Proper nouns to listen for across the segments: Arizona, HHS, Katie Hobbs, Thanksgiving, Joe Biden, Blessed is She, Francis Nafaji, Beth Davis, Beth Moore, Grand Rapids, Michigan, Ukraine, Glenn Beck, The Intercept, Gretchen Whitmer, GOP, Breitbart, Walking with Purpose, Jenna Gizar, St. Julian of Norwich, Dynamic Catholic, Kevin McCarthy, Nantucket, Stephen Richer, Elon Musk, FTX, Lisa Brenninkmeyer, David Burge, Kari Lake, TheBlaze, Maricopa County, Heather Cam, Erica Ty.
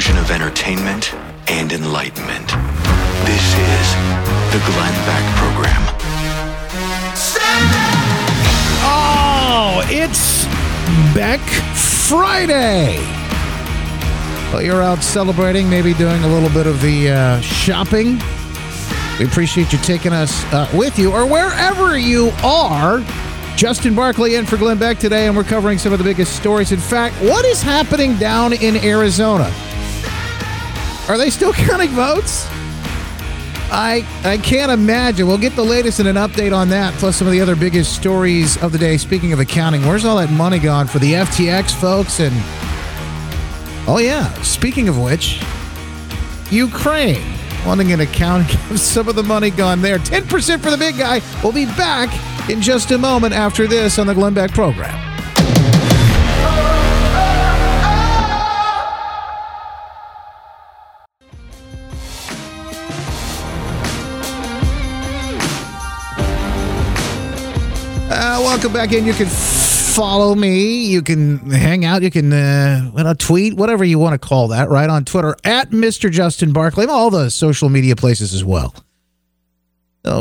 fusion of entertainment and enlightenment. This is the Glenn Beck Program. Oh, it's Beck Friday. Well, you're out celebrating, maybe doing a little bit of the shopping. We appreciate you taking us with you, or wherever you are. Justin Barclay in for Glenn Beck today, and we're covering some of the biggest stories. In fact, what is happening down in Arizona? Are they still counting votes? I can't imagine. We'll get the latest and an update on that, plus some of the other biggest stories of the day. Speaking of accounting, where's all that money gone for the FTX folks? And, oh yeah, speaking of which, Ukraine wanting an accounting of some of the money gone there. 10% for the big guy. We'll be back in just a moment after this on the Glenn Beck Program. Welcome back in. You can follow me. You can hang out. You can tweet, whatever you want to call that, right? On Twitter, at Mr. Justin Barclay. All the social media places as well.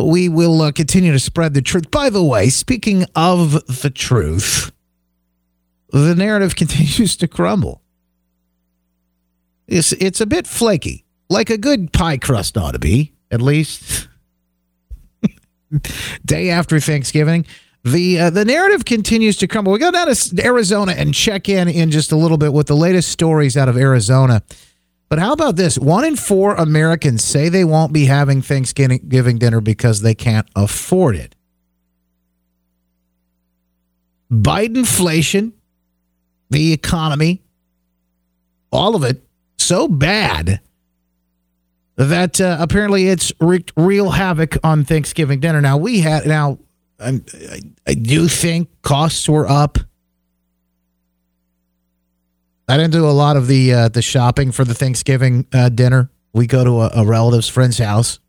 We will continue to spread the truth. By the way, speaking of the truth, the narrative continues to crumble. It's a bit flaky, like a good pie crust ought to be, at least. Day after Thanksgiving, the narrative continues to crumble. We go down to Arizona and check in just a little bit with the latest stories out of Arizona. But how about this? 1 in 4 Americans say they won't be having Thanksgiving dinner because they can't afford it. Bidenflation, the economy, all of it so bad that apparently it's wreaked real havoc on Thanksgiving dinner. Now, I do think costs were up. I didn't do a lot of the shopping for the Thanksgiving dinner. We go to a relative's friend's house.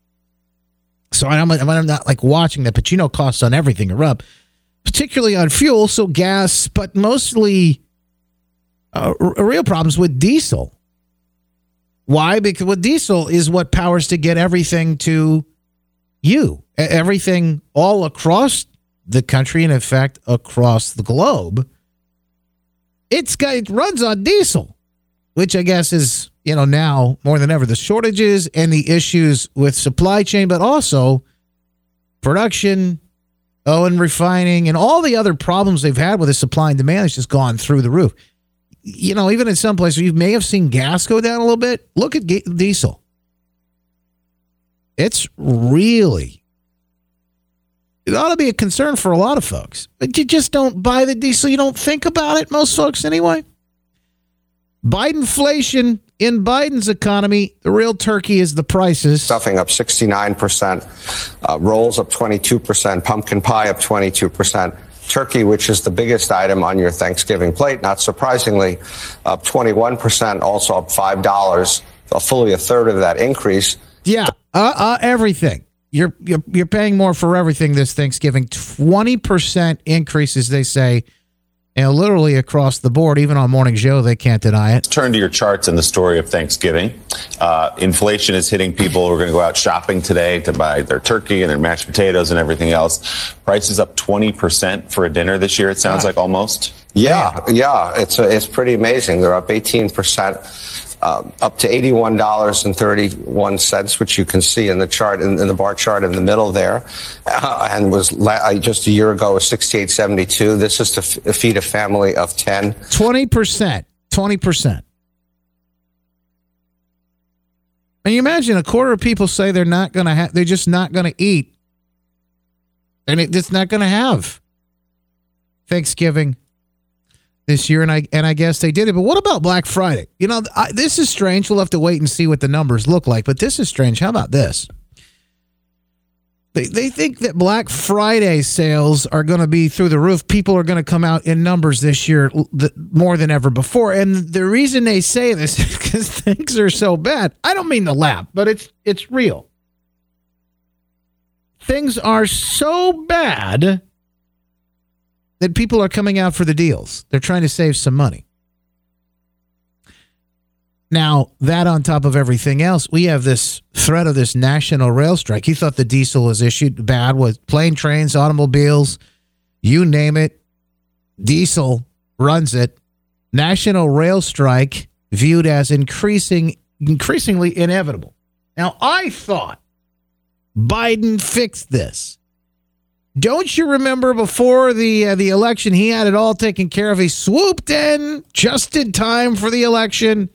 So I'm not like watching that, but you know costs on everything are up, particularly on fuel, so gas, but mostly real problems with diesel. Why? Because with diesel is what powers to get everything to you, everything all across the country and, in fact, across the globe. It runs on diesel, which I guess is, now more than ever, the shortages and the issues with supply chain, but also production, and refining and all the other problems they've had with the supply and demand has just gone through the roof. Even in some places, you may have seen gas go down a little bit. Look at diesel. It's really, it ought to be a concern for a lot of folks. But you just don't buy the diesel. You don't think about it, most folks anyway. Bidenflation in Biden's economy, the real turkey is the prices. Stuffing up 69%, rolls up 22%, pumpkin pie up 22%, turkey, which is the biggest item on your Thanksgiving plate, not surprisingly, up 21%, also up $5, fully a third of that increase. Yeah, everything. You're paying more for everything this Thanksgiving. 20% increases, they say, and literally across the board. Even on Morning Joe, they can't deny it. Turn to your charts in the story of Thanksgiving. Inflation is hitting people who are going to go out shopping today to buy their turkey and their mashed potatoes and everything else. Prices up 20% for a dinner this year, it sounds like, almost. Yeah. It's pretty amazing. They're up 18%. Up to $81.31, which you can see in the chart, in the bar chart in the middle there, and was just a year ago was $68.72. This is to feed a family of 10. 20%. And you imagine a quarter of people say they're not going to have, they're just not going to eat, and it's not going to have Thanksgiving this year, and I guess they did it. But what about Black Friday? This is strange. We'll have to wait and see what the numbers look like, but this is strange. How about this? They think that Black Friday sales are going to be through the roof. People are going to come out in numbers this year more than ever before, and the reason they say this is because things are so bad. I don't mean to laugh, but it's real. Things are so bad that people are coming out for the deals. They're trying to save some money. Now, that on top of everything else, we have this threat of this national rail strike. He thought the diesel was issued bad with plane, trains, automobiles, you name it. Diesel runs it. National rail strike viewed as increasingly inevitable. Now, I thought Biden fixed this. Don't you remember before the election, he had it all taken care of. He swooped in just in time for the election.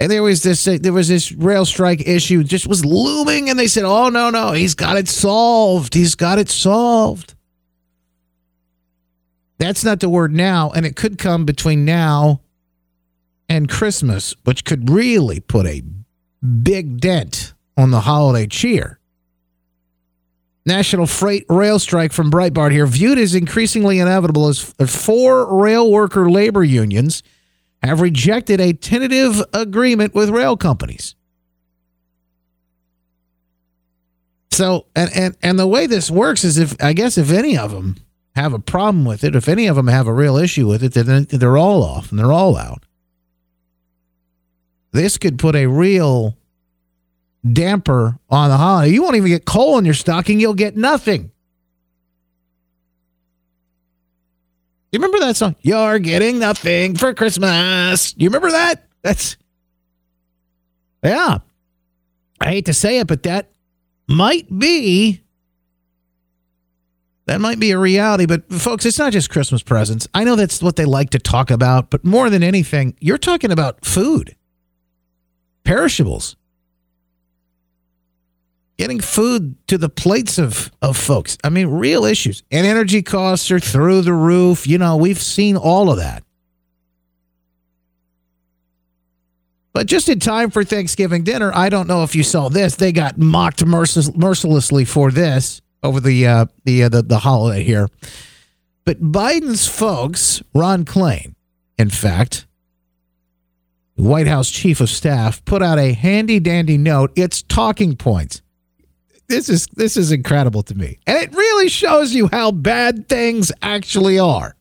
And there was this rail strike issue just was looming. And they said, oh, no, he's got it solved. He's got it solved. That's not the word now. And it could come between now and Christmas, which could really put a big dent on the holiday cheer. National freight rail strike from Breitbart here, viewed as increasingly inevitable as four rail worker labor unions have rejected a tentative agreement with rail companies. So, and the way this works is if any of them have a problem with it, if any of them have a real issue with it, then they're all off and they're all out. This could put a real damper on the holiday. You won't even get coal in your stocking. You'll get nothing. You remember that song? You're getting nothing for Christmas. You remember that? Yeah. I hate to say it, but that might be a reality. But folks, it's not just Christmas presents. I know that's what they like to talk about, but more than anything, you're talking about food. Perishables. Getting food to the plates of folks. I mean, real issues. And energy costs are through the roof. You know, we've seen all of that. But just in time for Thanksgiving dinner, I don't know if you saw this. They got mocked mercilessly for this over the holiday here. But Biden's folks, Ron Klain, in fact, White House chief of staff, put out a handy-dandy note. It's talking points. This is incredible to me. And it really shows you how bad things actually are.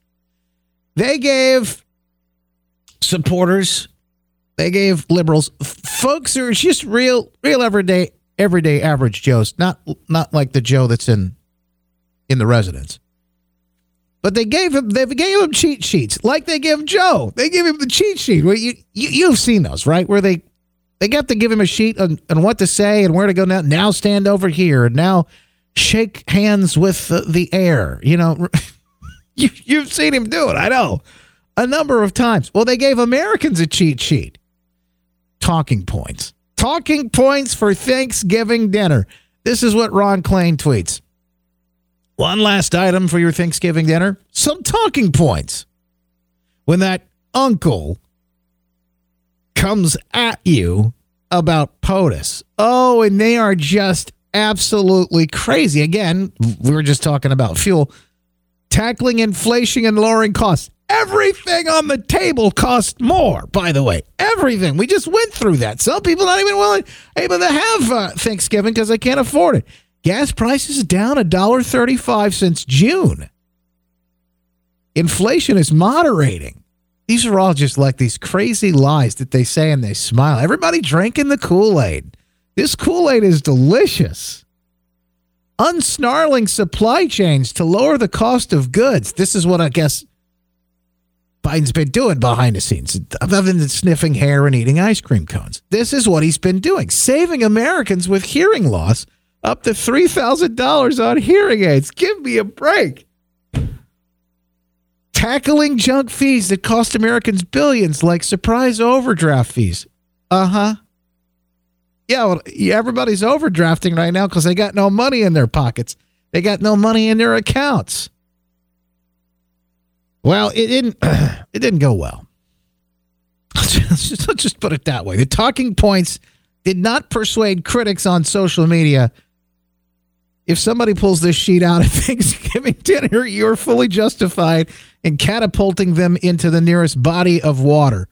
They gave supporters, they gave liberals, folks who are just real everyday average Joes, not like the Joe that's in the residence. But they gave him cheat sheets, like they give Joe. They give him the cheat sheet. Where you've seen those, right? Where they got to give him a sheet on what to say and where to go now. Now stand over here. Now shake hands with the air. You know, you've seen him do it. I know a number of times. Well, they gave Americans a cheat sheet. Talking points for Thanksgiving dinner. This is what Ron Klain tweets. One last item for your Thanksgiving dinner, some talking points. When that uncle comes at you about POTUS. Oh, and they are just absolutely crazy. Again, we were just talking about fuel. Tackling inflation and lowering costs. Everything on the table costs more, by the way. Everything. We just went through that. Some people not even able to have Thanksgiving because they can't afford it. Gas prices down $1.35 since June. Inflation is moderating. These are all just like these crazy lies that they say and they smile. Everybody drinking the Kool-Aid. This Kool-Aid is delicious. Unsnarling supply chains to lower the cost of goods. This is what I guess Biden's been doing behind the scenes, other than sniffing hair and eating ice cream cones. This is what he's been doing, saving Americans with hearing loss. Up to $3,000 on hearing aids. Give me a break. Tackling junk fees that cost Americans billions, like surprise overdraft fees. Uh-huh. Yeah, well, everybody's overdrafting right now because they got no money in their pockets. They got no money in their accounts. Well, it didn't go well. Let's just put it that way. The talking points did not persuade critics on social media. If somebody pulls this sheet out at Thanksgiving dinner, you're fully justified in catapulting them into the nearest body of water,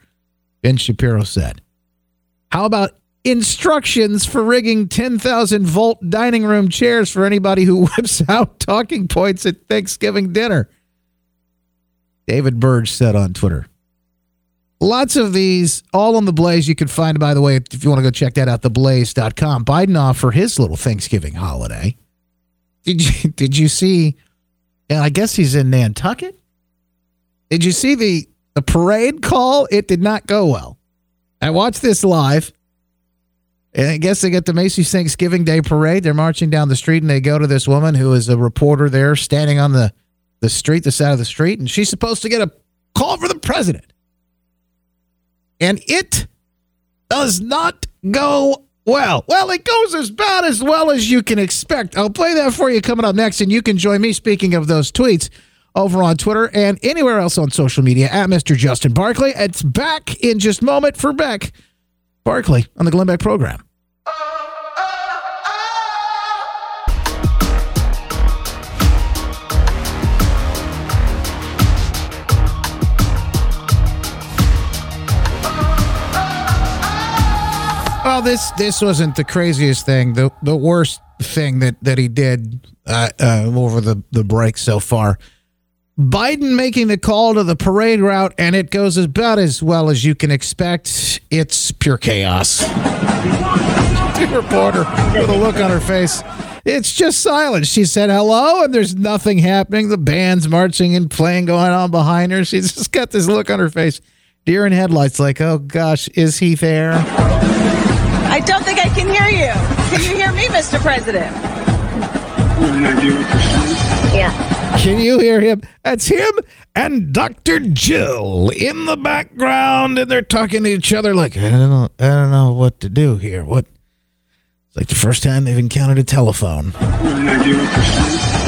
Ben Shapiro said. How about instructions for rigging 10,000-volt dining room chairs for anybody who whips out talking points at Thanksgiving dinner? David Burge said on Twitter. Lots of these, all on The Blaze. You can find, by the way, if you want to go check that out, theblaze.com. Biden off for his little Thanksgiving holiday. Did you see, and I guess he's in Nantucket? Did you see the parade call? It did not go well. I watched this live, and I guess they get the Macy's Thanksgiving Day parade. They're marching down the street, and they go to this woman who is a reporter there standing on the street, the side of the street, and she's supposed to get a call for the president. And it does not go well. Well, it goes as bad as well as you can expect. I'll play that for you coming up next, and you can join me, speaking of those tweets, over on Twitter and anywhere else on social media, at Mr. Justin Barclay. It's back in just a moment for Beck Barclay on the Glenn Beck Program. Well, this wasn't the craziest thing, the worst thing that he did over the break so far. Biden making the call to the parade route, and it goes about as well as you can expect. It's pure chaos. The reporter with a look on her face. It's just silence. She said hello, and there's nothing happening. The band's marching and playing going on behind her. She's just got this look on her face. Deer in headlights, like, oh, gosh, is he there? I don't think I can hear you. Can you hear me, Mr. President? Yeah. Can you hear him? That's him and Dr. Jill in the background, and they're talking to each other like, I don't know what to do here. What? It's like the first time they've encountered a telephone.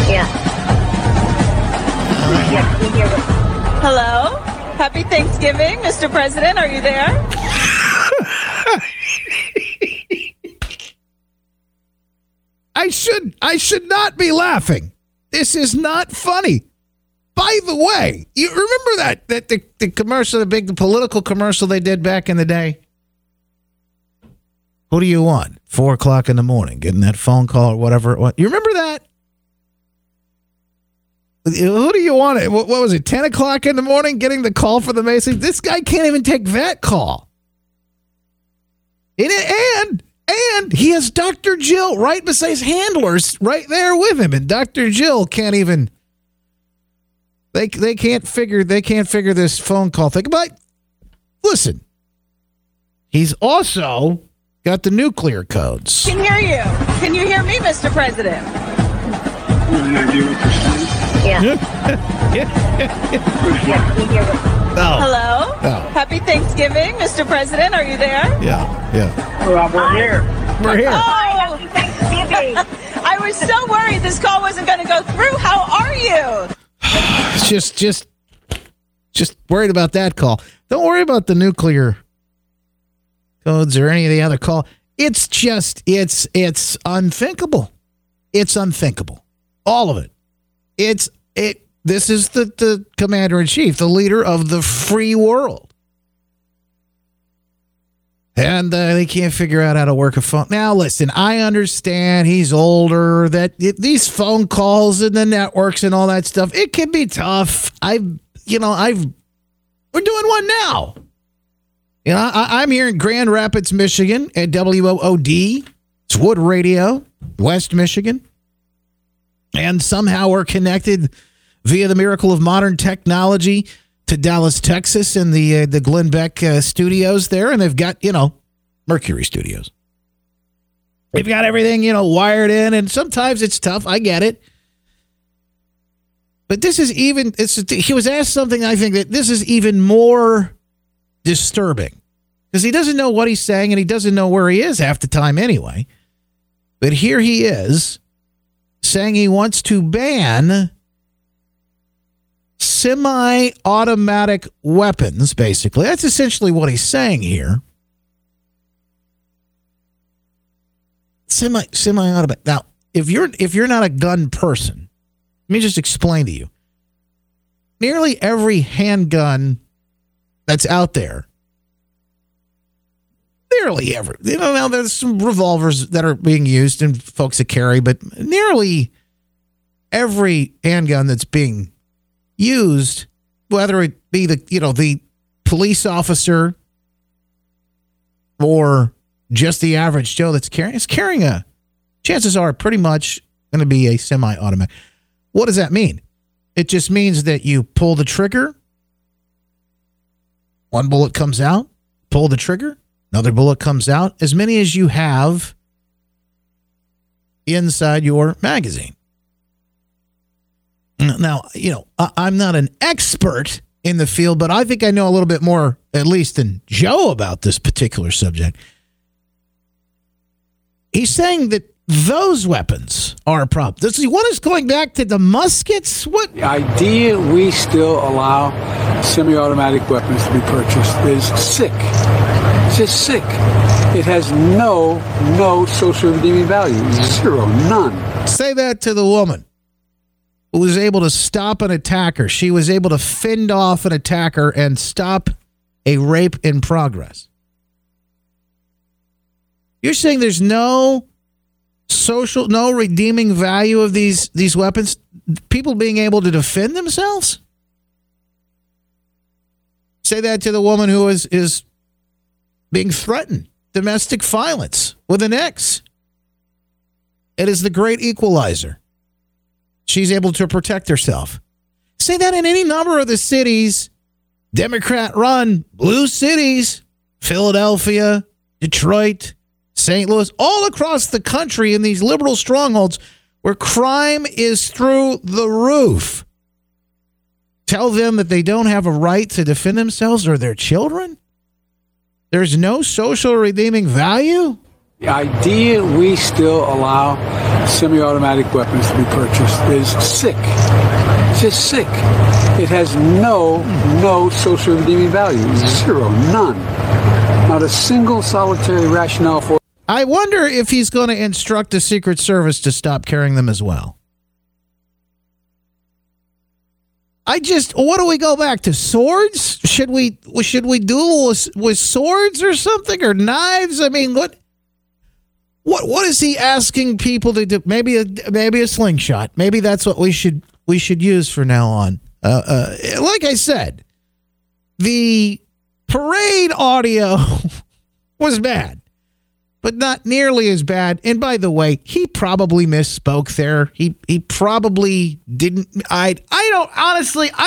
Yeah. Hello? Happy Thanksgiving, Mr. President. Are you there? I should not be laughing. This is not funny. By the way, you remember that the commercial, the political commercial they did back in the day? Who do you want? 4 o'clock in the morning, getting that phone call or whatever it was. You remember that? Who do you want? What was it, 10 o'clock in the morning, getting the call for the Macy's? This guy can't even take that call. And he has Dr. Jill right beside his handlers right there with him. And Dr. Jill can't even, they can't figure this phone call thing. But listen, he's also got the nuclear codes. I can hear you. Can you hear me, Mr. President? Yeah. No. Hello? No. Happy Thanksgiving, Mr. President. Are you there? Yeah. Well, we're here. We're here. Oh, happy Thanksgiving. I was so worried this call wasn't going to go through. How are you? Just worried about that call. Don't worry about the nuclear codes or any of the other call. It's just, it's unthinkable. It's unthinkable. All of it. This is the commander-in-chief, the leader of the free world. And they can't figure out how to work a phone. Now, listen, I understand he's older, that these phone calls and the networks and all that stuff, it can be tough. We're doing one now. You know, I'm here in Grand Rapids, Michigan at WOOD. It's Wood Radio, West Michigan. And somehow we're connected via the miracle of modern technology to Dallas, Texas, and the Glenn Beck studios there. And they've got, Mercury Studios. They've got everything, wired in. And sometimes it's tough. I get it. But this is he was asked something, I think, that this is even more disturbing. Because he doesn't know what he's saying, and he doesn't know where he is half the time anyway. But here he is saying he wants to ban semi-automatic weapons, basically. That's essentially what he's saying here. Semi-automatic. Now, if you're not a gun person, let me just explain to you. Nearly every handgun that's out there, nearly every. Now there's some revolvers that are being used and folks that carry, but nearly every handgun that's being used, whether it be the police officer or just the average Joe that's carrying, is carrying a, chances are pretty much going to be a semi-automatic. What does that mean? It just means that you pull the trigger, one bullet comes out, pull the trigger, another bullet comes out, as many as you have inside your magazine. Now, you know, I'm not an expert in the field, but I think I know a little bit more, at least than Joe, about this particular subject. He's saying that those weapons are a problem. This is what is going back to the muskets. What the idea we still allow semi-automatic weapons to be purchased is sick. It's just sick. It has no social redeeming value. Zero, none. Say that to the woman who was able to stop an attacker. She was able to fend off an attacker and stop a rape in progress. You're saying there's no social, no redeeming value of these weapons, people being able to defend themselves? Say that to the woman who is being threatened, domestic violence with an ex. It is the great equalizer. She's able to protect herself. Say that in any number of the cities, Democrat-run blue cities, Philadelphia, Detroit, St. Louis, all across the country in these liberal strongholds where crime is through the roof. Tell them that they don't have a right to defend themselves or their children? There's no social redeeming value? The idea we still allow semi-automatic weapons to be purchased is sick. It's just sick. It has no social redeeming value. Zero, none. Not a single solitary rationale for. I wonder if he's going to instruct the Secret Service to stop carrying them as well. What do we go back to? Swords? Should we duel with swords or something, or knives? I mean, what is he asking people to do? Maybe a slingshot. Maybe that's what we should use from now on. Like I said, the parade audio was bad, but not nearly as bad. And by the way, he probably misspoke there. He probably didn't. I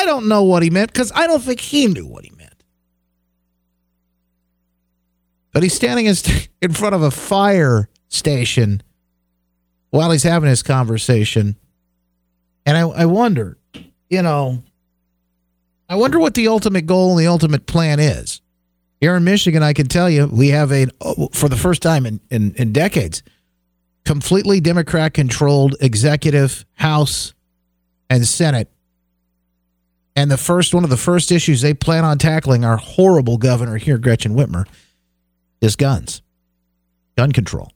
don't know what he meant, because I don't think he knew what he meant. But he's standing in front of a fire station while he's having his conversation. And I wonder, you know, I wonder what the ultimate goal and the ultimate plan is. Here in Michigan, I can tell you, we have for the first time in decades, completely Democrat-controlled executive, House, and Senate. And one of the first issues they plan on tackling, our horrible governor here, Gretchen Whitmer, is guns. Gun control.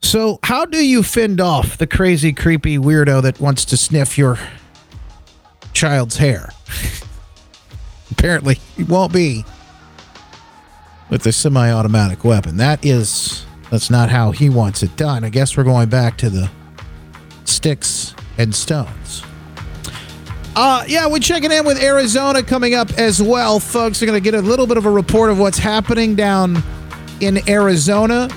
So how do you fend off the crazy, creepy weirdo that wants to sniff your child's hair? Apparently, it won't be with the semi-automatic weapon. That's not how he wants it done. I guess we're going back to the sticks and stones. We're checking in with Arizona coming up as well, folks. We're going to get a little bit of a report of what's happening down in Arizona.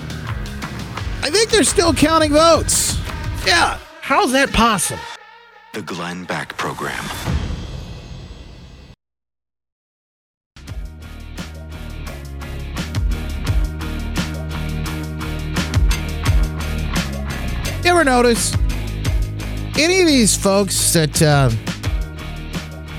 I think they're still counting votes. Yeah, how's that possible? The Glenn Beck Program. Ever notice any of these folks that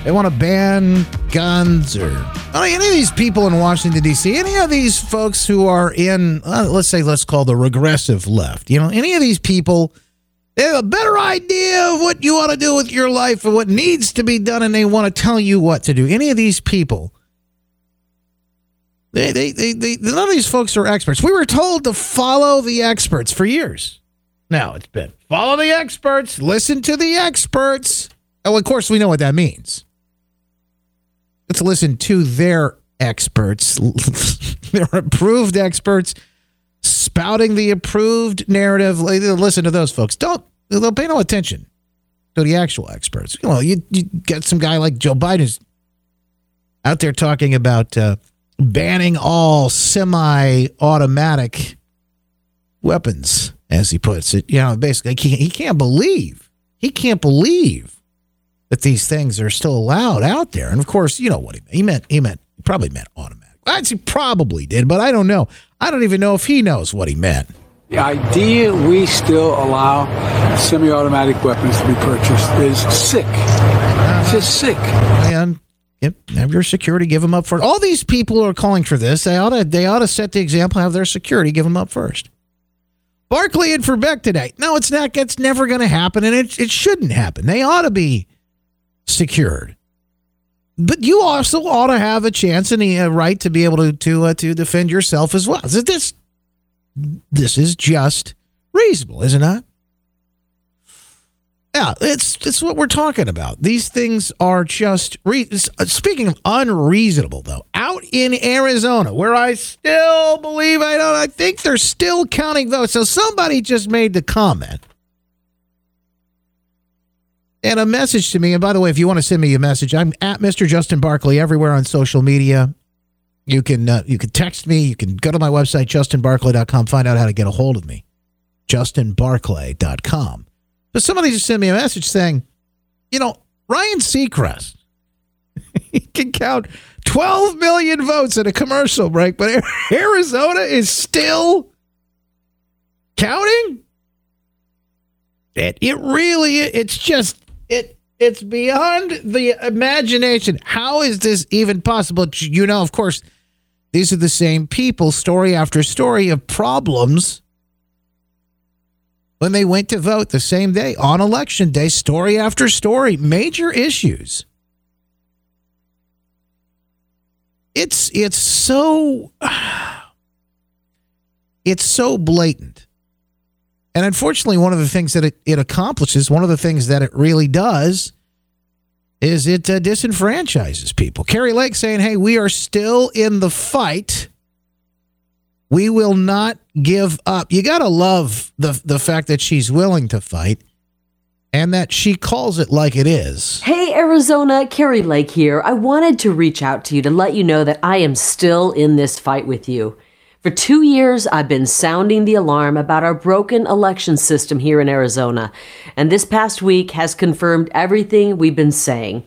they want to ban guns, or any of these people in Washington, D.C., any of these folks who are in, let's call the regressive left, you know, any of these people, they have a better idea of what you want to do with your life and what needs to be done, and they want to tell you what to do. Any of these people, none of these folks are experts. We were told to follow the experts for years. Now it's been follow the experts, listen to the experts. Oh, of course, we know what that means. Let's listen to their experts, their approved experts, spouting the approved narrative. Listen to those folks. They'll pay no attention Go to the actual experts. You know, you get some guy like Joe Biden's out there talking about banning all semi-automatic weapons, as he puts it. You know, basically, he can't believe that these things are still allowed out there. And of course, you know what he meant. He probably meant automatic. He probably did, but I don't know. I don't even know if he knows what he meant. The idea we still allow semi-automatic weapons to be purchased is sick. It's just sick. And have your security give them up first. All these people who are calling for this, they ought to set the example, have their security give them up first. Barclay and for Beck today. No, it's not. That's never going to happen, and it shouldn't happen. They ought to be secured. But you also ought to have a chance and a right to be able to defend yourself as well. So this is just reasonable, is it not? Yeah, it's what we're talking about. These things are just... Speaking of unreasonable, though, out in Arizona, where I still believe I think they're still counting votes. So somebody just made the comment and a message to me. And by the way, if you want to send me a message, I'm at Mr. Justin Barclay everywhere on social media. You can text me. You can go to my website, justinbarclay.com, find out how to get a hold of me, justinbarclay.com. But somebody just sent me a message saying, you know, Ryan Seacrest, he can count 12 million votes at a commercial break, but Arizona is still counting? It's beyond the imagination. How is this even possible? You know, of course, these are the same people, story after story of problems when they went to vote the same day on election day, story after story, major issues. It's so blatant. And unfortunately, one of the things that it accomplishes, one of the things that it really does, is it disenfranchises people. Kari Lake saying, hey, we are still in the fight. We will not give up. You got to love the fact that she's willing to fight and that she calls it like it is. Hey, Arizona, Kari Lake here. I wanted to reach out to you to let you know that I am still in this fight with you. For 2 years, I've been sounding the alarm about our broken election system here in Arizona, and this past week has confirmed everything we've been saying.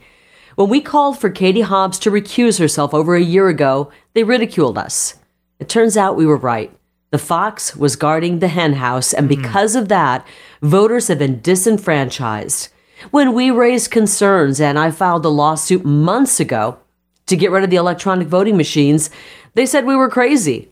When we called for Katie Hobbs to recuse herself over a year ago, they ridiculed us. It turns out we were right. The fox was guarding the hen house, and because of that, voters have been disenfranchised. When we raised concerns, and I filed a lawsuit months ago to get rid of the electronic voting machines, they said we were crazy.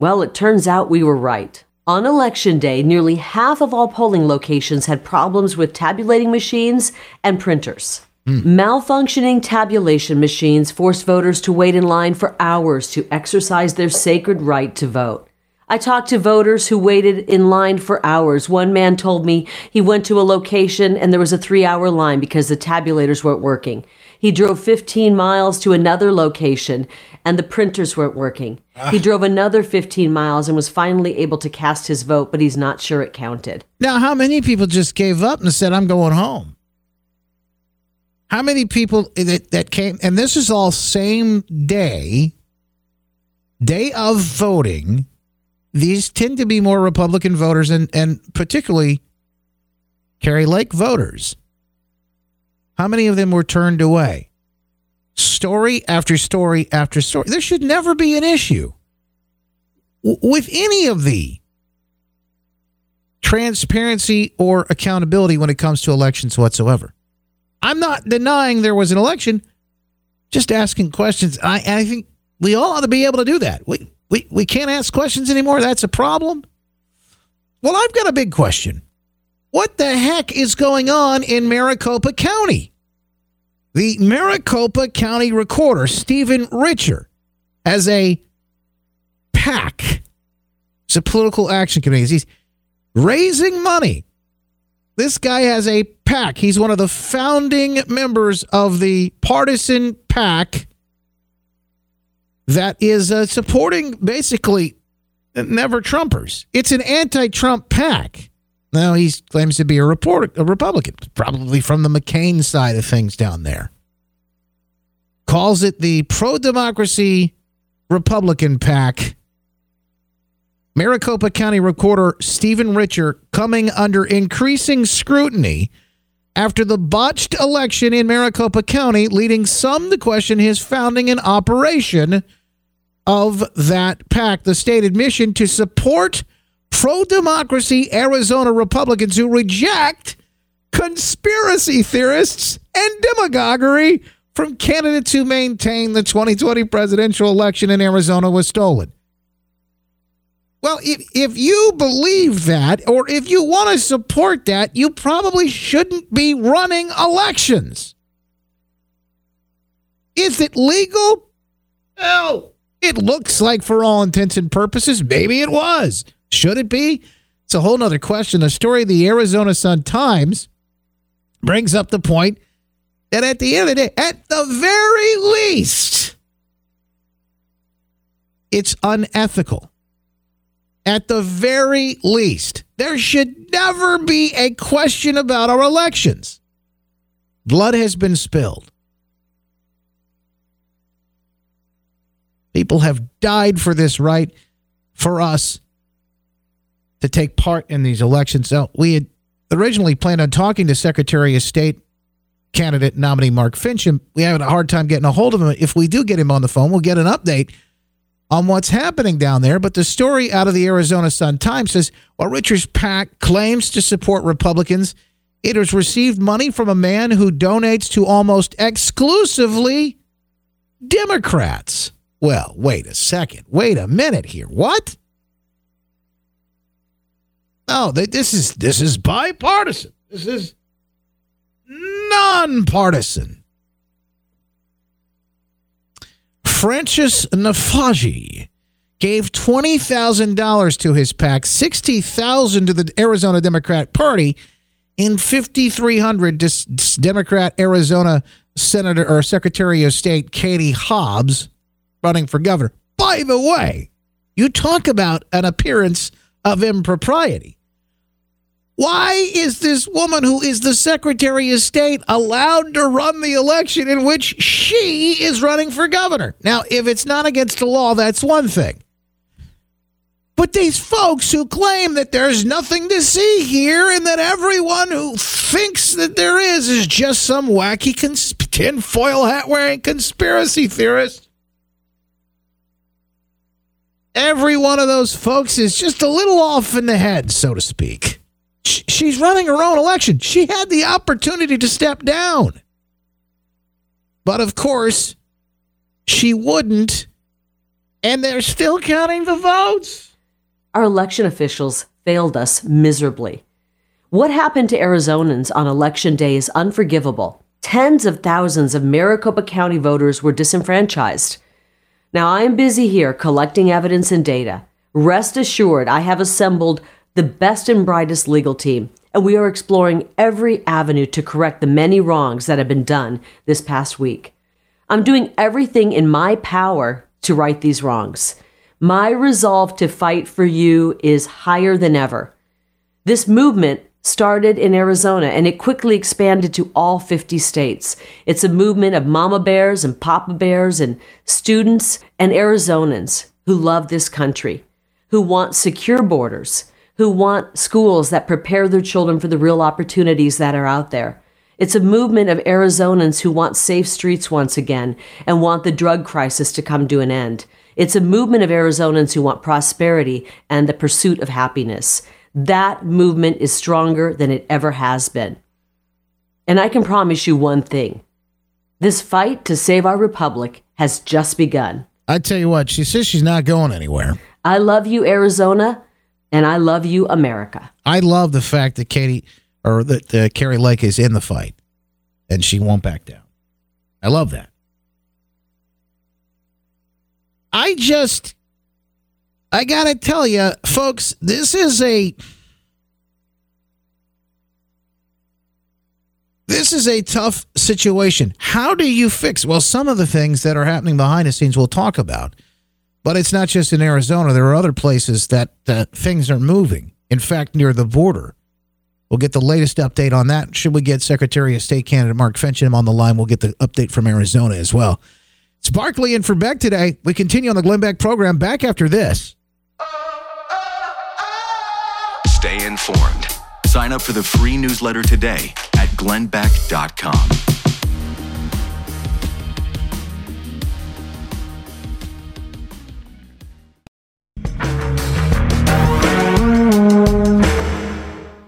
Well, it turns out we were right. On election day, nearly half of all polling locations had problems with tabulating machines and printers. Malfunctioning tabulation machines forced voters to wait in line for hours to exercise their sacred right to vote. I talked to voters who waited in line for hours. One man told me he went to a location and there was a 3-hour line because the tabulators weren't working. He drove 15 miles to another location and the printers weren't working. He drove another 15 miles and was finally able to cast his vote, but he's not sure it counted. Now, how many people just gave up and said, I'm going home? How many people that came, and this is all same day of voting, these tend to be more Republican voters and particularly Kari Lake voters. How many of them were turned away? Story after story after story. There should never be an issue with any of the transparency or accountability when it comes to elections whatsoever. I'm not denying there was an election, just asking questions. I think we all ought to be able to do that. We can't ask questions anymore. That's a problem. Well, I've got a big question. What the heck is going on in Maricopa County? The Maricopa County recorder, Stephen Richer, as a PAC, it's a political action committee. He's raising money. This guy has a PAC. He's one of the founding members of the partisan PAC that is supporting basically never Trumpers. It's an anti-Trump PAC. Now he claims to be a Republican, probably from the McCain side of things down there. Calls it the pro-democracy Republican pack. Maricopa County Recorder Stephen Richer coming under increasing scrutiny after the botched election in Maricopa County, leading some to question his founding and operation of that pack. The stated mission to support pro-democracy Arizona Republicans who reject conspiracy theorists and demagoguery from candidates who maintain the 2020 presidential election in Arizona was stolen. Well, if you believe that, or if you want to support that, you probably shouldn't be running elections. Is it legal? No. It looks like, for all intents and purposes, maybe it was. Should it be? It's a whole nother question. A story the Arizona Sun Times brings up the point that at the end of the day, at the very least, it's unethical. At the very least, there should never be a question about our elections. Blood has been spilled. People have died for this right, for us to take part in these elections. So we had originally planned on talking to Secretary of State candidate nominee Mark Finchem. We had a hard time getting a hold of him. If we do get him on the phone, we'll get an update on what's happening down there. But the story out of the Arizona Sun Times says, while Richard's PAC claims to support Republicans, it has received money from a man who donates to almost exclusively Democrats. Well, wait a second. Wait a minute here. What? No, this is bipartisan. This is nonpartisan. Francis Nafaji gave $20,000 to his PAC, $60,000 to the Arizona Democrat Party, and $5,300 to Democrat Arizona Senator or Secretary of State Katie Hobbs, running for governor. By the way, you talk about an appearance of impropriety. Why is this woman who is the Secretary of State allowed to run the election in which she is running for governor? Now, if it's not against the law, that's one thing. But these folks who claim that there's nothing to see here and that everyone who thinks that there is just some wacky tinfoil hat-wearing conspiracy theorist. Every one of those folks is just a little off in the head, so to speak. She's running her own election. She had the opportunity to step down. But, of course, she wouldn't, and they're still counting the votes. Our election officials failed us miserably. What happened to Arizonans on Election Day is unforgivable. Tens of thousands of Maricopa County voters were disenfranchised. Now, I'm busy here collecting evidence and data. Rest assured, I have assembled the best and brightest legal team, and we are exploring every avenue to correct the many wrongs that have been done this past week. I'm doing everything in my power to right these wrongs. My resolve to fight for you is higher than ever. This movement started in Arizona, and it quickly expanded to all 50 states. It's a movement of mama bears and papa bears and students and Arizonans who love this country, who want secure borders, who want schools that prepare their children for the real opportunities that are out there. It's a movement of Arizonans who want safe streets once again and want the drug crisis to come to an end. It's a movement of Arizonans who want prosperity and the pursuit of happiness. That movement is stronger than it ever has been. And I can promise you one thing. This fight to save our republic has just begun. I tell you what, she says she's not going anywhere. I love you, Arizona. And I love you, America. I love the fact that Kari Lake is in the fight, and she won't back down. I love that. I got to tell you, folks, this is a tough situation. How do you fix? Well, some of the things that are happening behind the scenes we'll talk about. But it's not just in Arizona. There are other places that things are moving. In fact, near the border, We'll get the latest update on that. Should we get Secretary of State candidate Mark Finchem on the line, we'll get the update from Arizona as well. It's Barclay and for Beck today. We continue on the Glenn Beck program. Back after this. Stay informed. Sign up for the free newsletter today at glennbeck.com.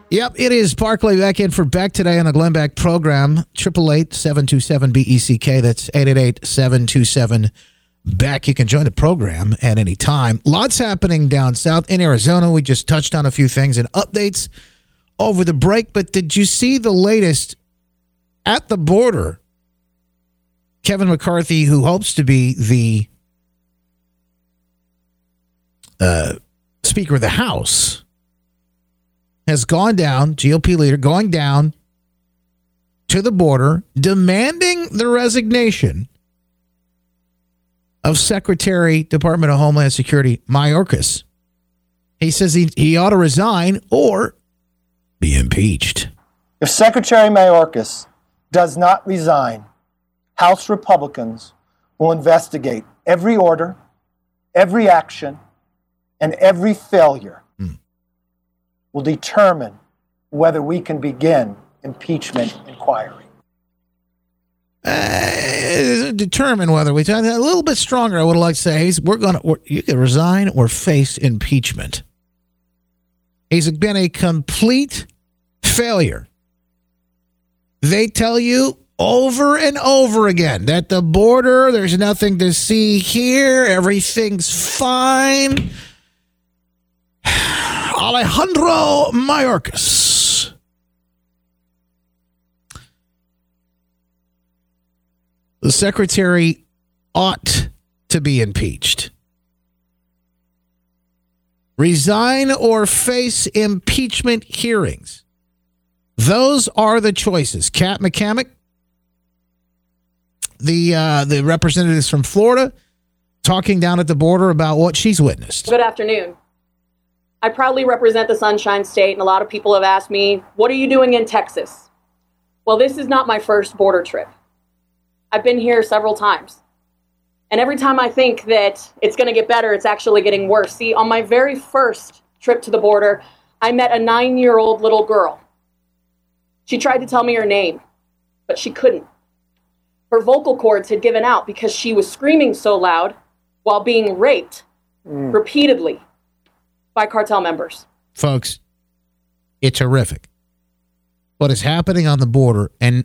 Yep, it is Barclay back in for Beck today on the Glenn Beck program. 888-727-BECK. That's 888-727-BECK. You can join the program at any time. Lots happening down south in Arizona. We just touched on a few things and updates over the break. But did you see the latest at the border? Kevin McCarthy, who hopes to be the Speaker of the House, has gone down, GOP leader, going down to the border, demanding the resignation of Secretary, Department of Homeland Security, Mayorkas. He says he ought to resign or be impeached. If Secretary Mayorkas does not resign, House Republicans will investigate every order, every action, and every failure will determine whether we can begin impeachment inquiry. Determine whether we talk a little bit stronger. I would like to say you can resign or face impeachment. He's been a complete failure. They tell you over and over again that the border, there's nothing to see here. Everything's fine. Alejandro Mayorkas. The secretary ought to be impeached. Resign or face impeachment hearings. Those are the choices. Kat McCammack, the representatives from Florida, talking down at the border about what she's witnessed. Good afternoon. I proudly represent the Sunshine State, and a lot of people have asked me, what are you doing in Texas? Well, this is not my first border trip. I've been here several times. And every time I think that it's going to get better, it's actually getting worse. See, on my very first trip to the border, I met a 9-year-old little girl. She tried to tell me her name, but she couldn't. Her vocal cords had given out because she was screaming so loud while being raped repeatedly by cartel members. Folks, it's horrific what is happening on the border, and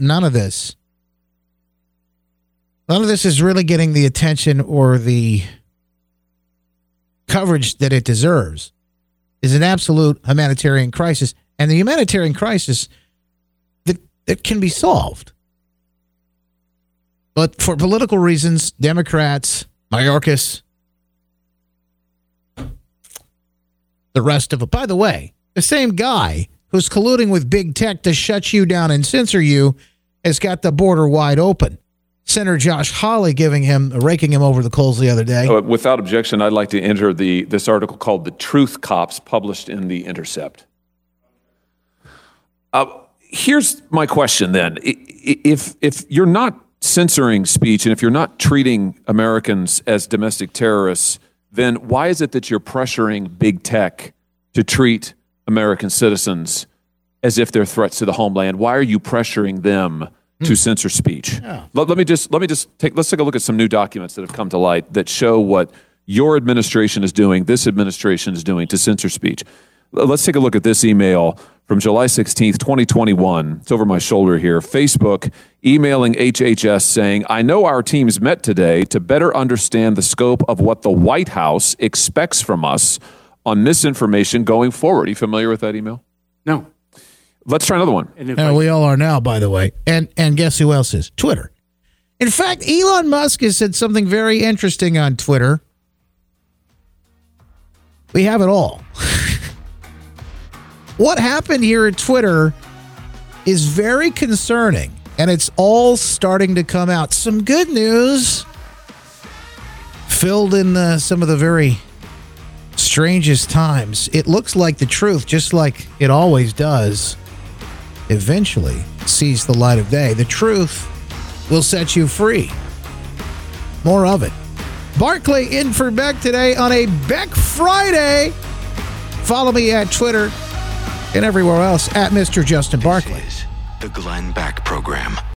none of this is really getting the attention or the coverage that it deserves. It's an absolute humanitarian crisis, and the humanitarian crisis that can be solved. But for political reasons, Democrats, Mayorkas, the rest of it. By the way, the same guy who's colluding with big tech to shut you down and censor you has got the border wide open. Senator Josh Hawley raking him over the coals the other day. Without objection, I'd like to enter this article called "The Truth Cops," published in The Intercept. Here's my question then: if you're not censoring speech and if you're not treating Americans as domestic terrorists, then why is it that you're pressuring big tech to treat American citizens as if they're threats to the homeland? Why are you pressuring them to censor speech? Yeah. Let's take a look at some new documents that have come to light that show what your administration is doing, this administration is doing to censor speech. Let's take a look at this email from July 16th, 2021. It's over my shoulder here. Facebook emailing HHS saying, I know our teams met today to better understand the scope of what the White House expects from us on misinformation going forward. Are you familiar with that email? No. Let's try another one. And we all are now, by the way. And guess who else is? Twitter. In fact, Elon Musk has said something very interesting on Twitter. We have it all. What happened here at Twitter is very concerning, and it's all starting to come out. Some good news filled in some of the very strangest times, it looks like the truth, just like it always does, eventually sees the light of day. The truth will set you free. More of it. Barclay in for Beck today on a Beck Friday. Follow me at Twitter and everywhere else at Mr. Justin Barclay. This is the Glenn Beck Program.